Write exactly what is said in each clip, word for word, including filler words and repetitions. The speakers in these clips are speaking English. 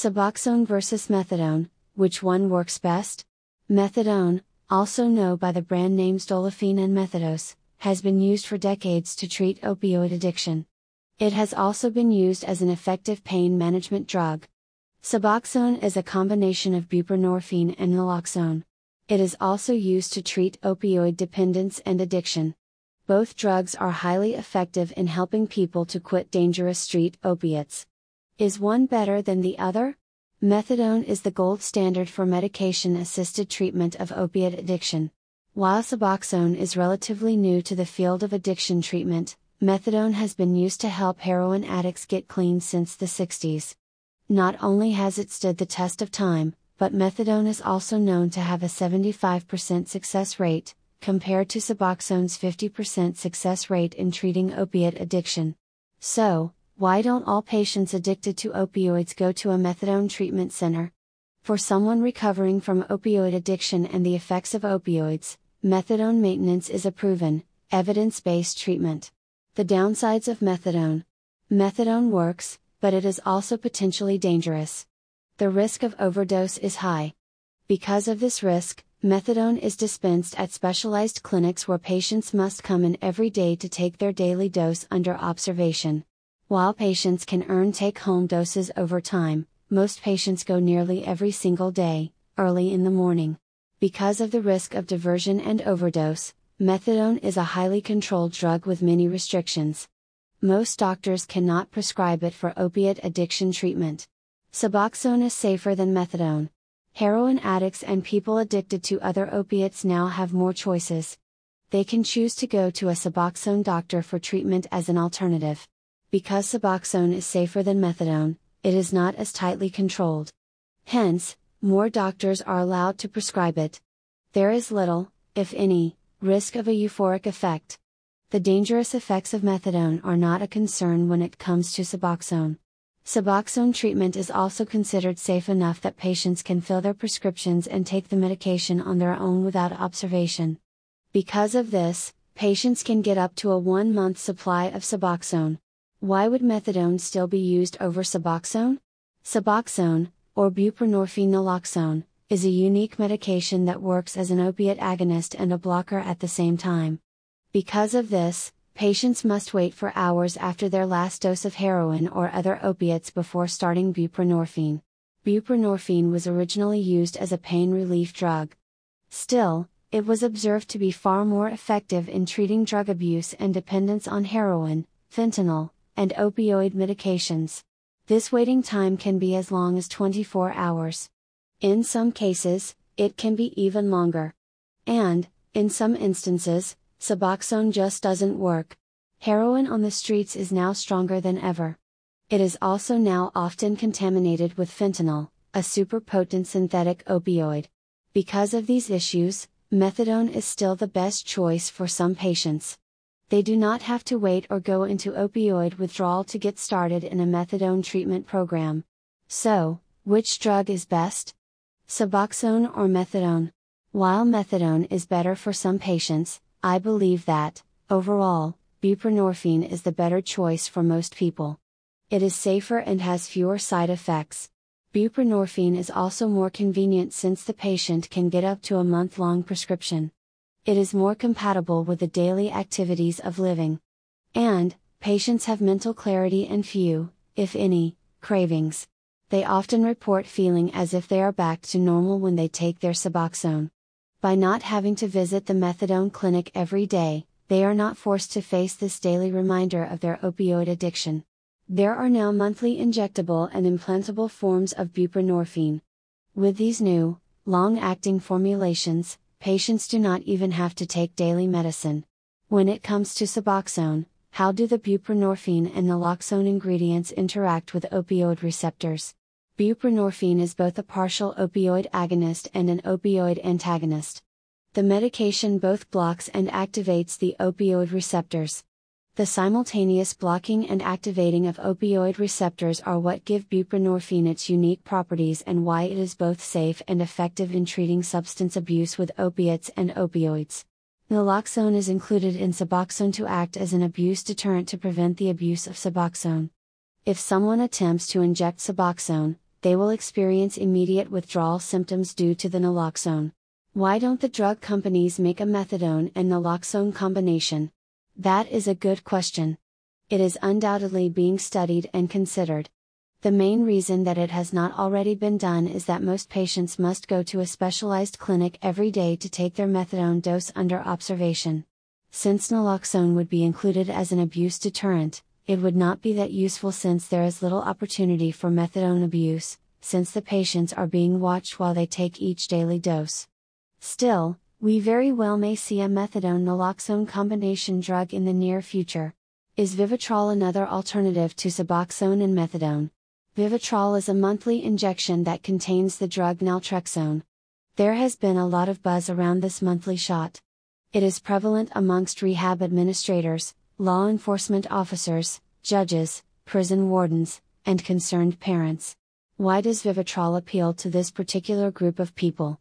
Suboxone versus methadone, which one works best? Methadone, also known by the brand names Dolophine and Methadose, has been used for decades to treat opioid addiction. It has also been used as an effective pain management drug. Suboxone is a combination of buprenorphine and naloxone. It is also used to treat opioid dependence and addiction. Both drugs are highly effective in helping people to quit dangerous street opiates. Is one better than the other? Methadone is the gold standard for medication-assisted treatment of opiate addiction. While Suboxone is relatively new to the field of addiction treatment, methadone has been used to help heroin addicts get clean since the sixties. Not only has it stood the test of time, but methadone is also known to have a seventy-five percent success rate, compared to Suboxone's fifty percent success rate in treating opiate addiction. So, why don't all patients addicted to opioids go to a methadone treatment center? For someone recovering from opioid addiction and the effects of opioids, methadone maintenance is a proven, evidence-based treatment. The downsides of methadone. Methadone works, but it is also potentially dangerous. The risk of overdose is high. Because of this risk, methadone is dispensed at specialized clinics where patients must come in every day to take their daily dose under observation. While patients can earn take-home doses over time, most patients go nearly every single day, early in the morning. Because of the risk of diversion and overdose, methadone is a highly controlled drug with many restrictions. Most doctors cannot prescribe it for opiate addiction treatment. Suboxone is safer than methadone. Heroin addicts and people addicted to other opiates now have more choices. They can choose to go to a Suboxone doctor for treatment as an alternative. Because Suboxone is safer than methadone, it is not as tightly controlled. Hence, more doctors are allowed to prescribe it. There is little, if any, risk of a euphoric effect. The dangerous effects of methadone are not a concern when it comes to Suboxone. Suboxone treatment is also considered safe enough that patients can fill their prescriptions and take the medication on their own without observation. Because of this, patients can get up to a one-month supply of Suboxone. Why would methadone still be used over Suboxone? Suboxone, or buprenorphine naloxone, is a unique medication that works as an opiate agonist and a blocker at the same time. Because of this, patients must wait for hours after their last dose of heroin or other opiates before starting buprenorphine. Buprenorphine was originally used as a pain relief drug. Still, it was observed to be far more effective in treating drug abuse and dependence on heroin, fentanyl, and opioid medications. This waiting time can be as long as twenty-four hours. In some cases, it can be even longer. And, in some instances, Suboxone just doesn't work. Heroin on the streets is now stronger than ever. It is also now often contaminated with fentanyl, a super potent synthetic opioid. Because of these issues, methadone is still the best choice for some patients. They do not have to wait or go into opioid withdrawal to get started in a methadone treatment program. So, which drug is best? Suboxone or methadone? While methadone is better for some patients, I believe that, overall, buprenorphine is the better choice for most people. It is safer and has fewer side effects. Buprenorphine is also more convenient since the patient can get up to a month-long prescription. It is more compatible with the daily activities of living. And, patients have mental clarity and few, if any, cravings. They often report feeling as if they are back to normal when they take their Suboxone. By not having to visit the methadone clinic every day, they are not forced to face this daily reminder of their opioid addiction. There are now monthly injectable and implantable forms of buprenorphine. With these new, long-acting formulations, patients do not even have to take daily medicine. When it comes to Suboxone, how do the buprenorphine and naloxone ingredients interact with opioid receptors? Buprenorphine is both a partial opioid agonist and an opioid antagonist. The medication both blocks and activates the opioid receptors. The simultaneous blocking and activating of opioid receptors are what give buprenorphine its unique properties and why it is both safe and effective in treating substance abuse with opiates and opioids. Naloxone is included in Suboxone to act as an abuse deterrent to prevent the abuse of Suboxone. If someone attempts to inject Suboxone, they will experience immediate withdrawal symptoms due to the naloxone. Why don't the drug companies make a methadone and naloxone combination? That is a good question. It is undoubtedly being studied and considered. The main reason that it has not already been done is that most patients must go to a specialized clinic every day to take their methadone dose under observation. Since naloxone would be included as an abuse deterrent, it would not be that useful since there is little opportunity for methadone abuse, since the patients are being watched while they take each daily dose. Still, we very well may see a methadone-naloxone combination drug in the near future. Is Vivitrol another alternative to Suboxone and methadone? Vivitrol is a monthly injection that contains the drug naltrexone. There has been a lot of buzz around this monthly shot. It is prevalent amongst rehab administrators, law enforcement officers, judges, prison wardens, and concerned parents. Why does Vivitrol appeal to this particular group of people?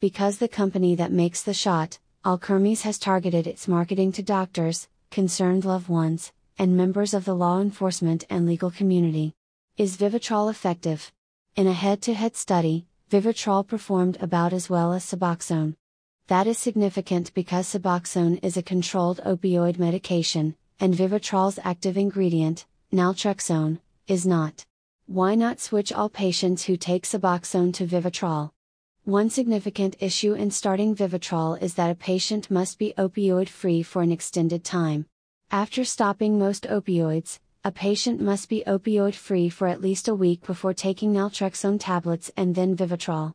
Because the company that makes the shot, Alkermes, has targeted its marketing to doctors, concerned loved ones, and members of the law enforcement and legal community. Is Vivitrol effective? In a head-to-head study, Vivitrol performed about as well as Suboxone. That is significant because Suboxone is a controlled opioid medication, and Vivitrol's active ingredient, naltrexone, is not. Why not switch all patients who take Suboxone to Vivitrol? One significant issue in starting Vivitrol is that a patient must be opioid-free for an extended time. After stopping most opioids, a patient must be opioid-free for at least a week before taking naltrexone tablets and then Vivitrol.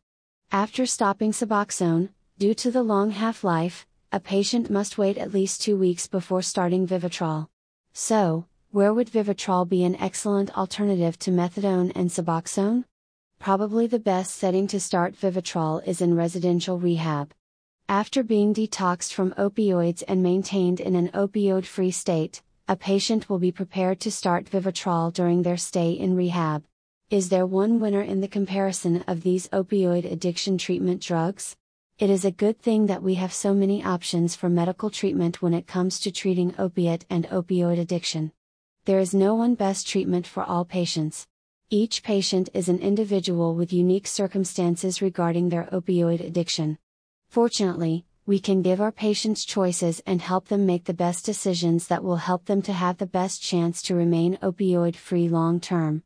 After stopping Suboxone, due to the long half-life, a patient must wait at least two weeks before starting Vivitrol. So, where would Vivitrol be an excellent alternative to methadone and Suboxone? Probably the best setting to start Vivitrol is in residential rehab. After being detoxed from opioids and maintained in an opioid-free state, a patient will be prepared to start Vivitrol during their stay in rehab. Is there one winner in the comparison of these opioid addiction treatment drugs? It is a good thing that we have so many options for medical treatment when it comes to treating opiate and opioid addiction. There is no one best treatment for all patients. Each patient is an individual with unique circumstances regarding their opioid addiction. Fortunately, we can give our patients choices and help them make the best decisions that will help them to have the best chance to remain opioid-free long-term.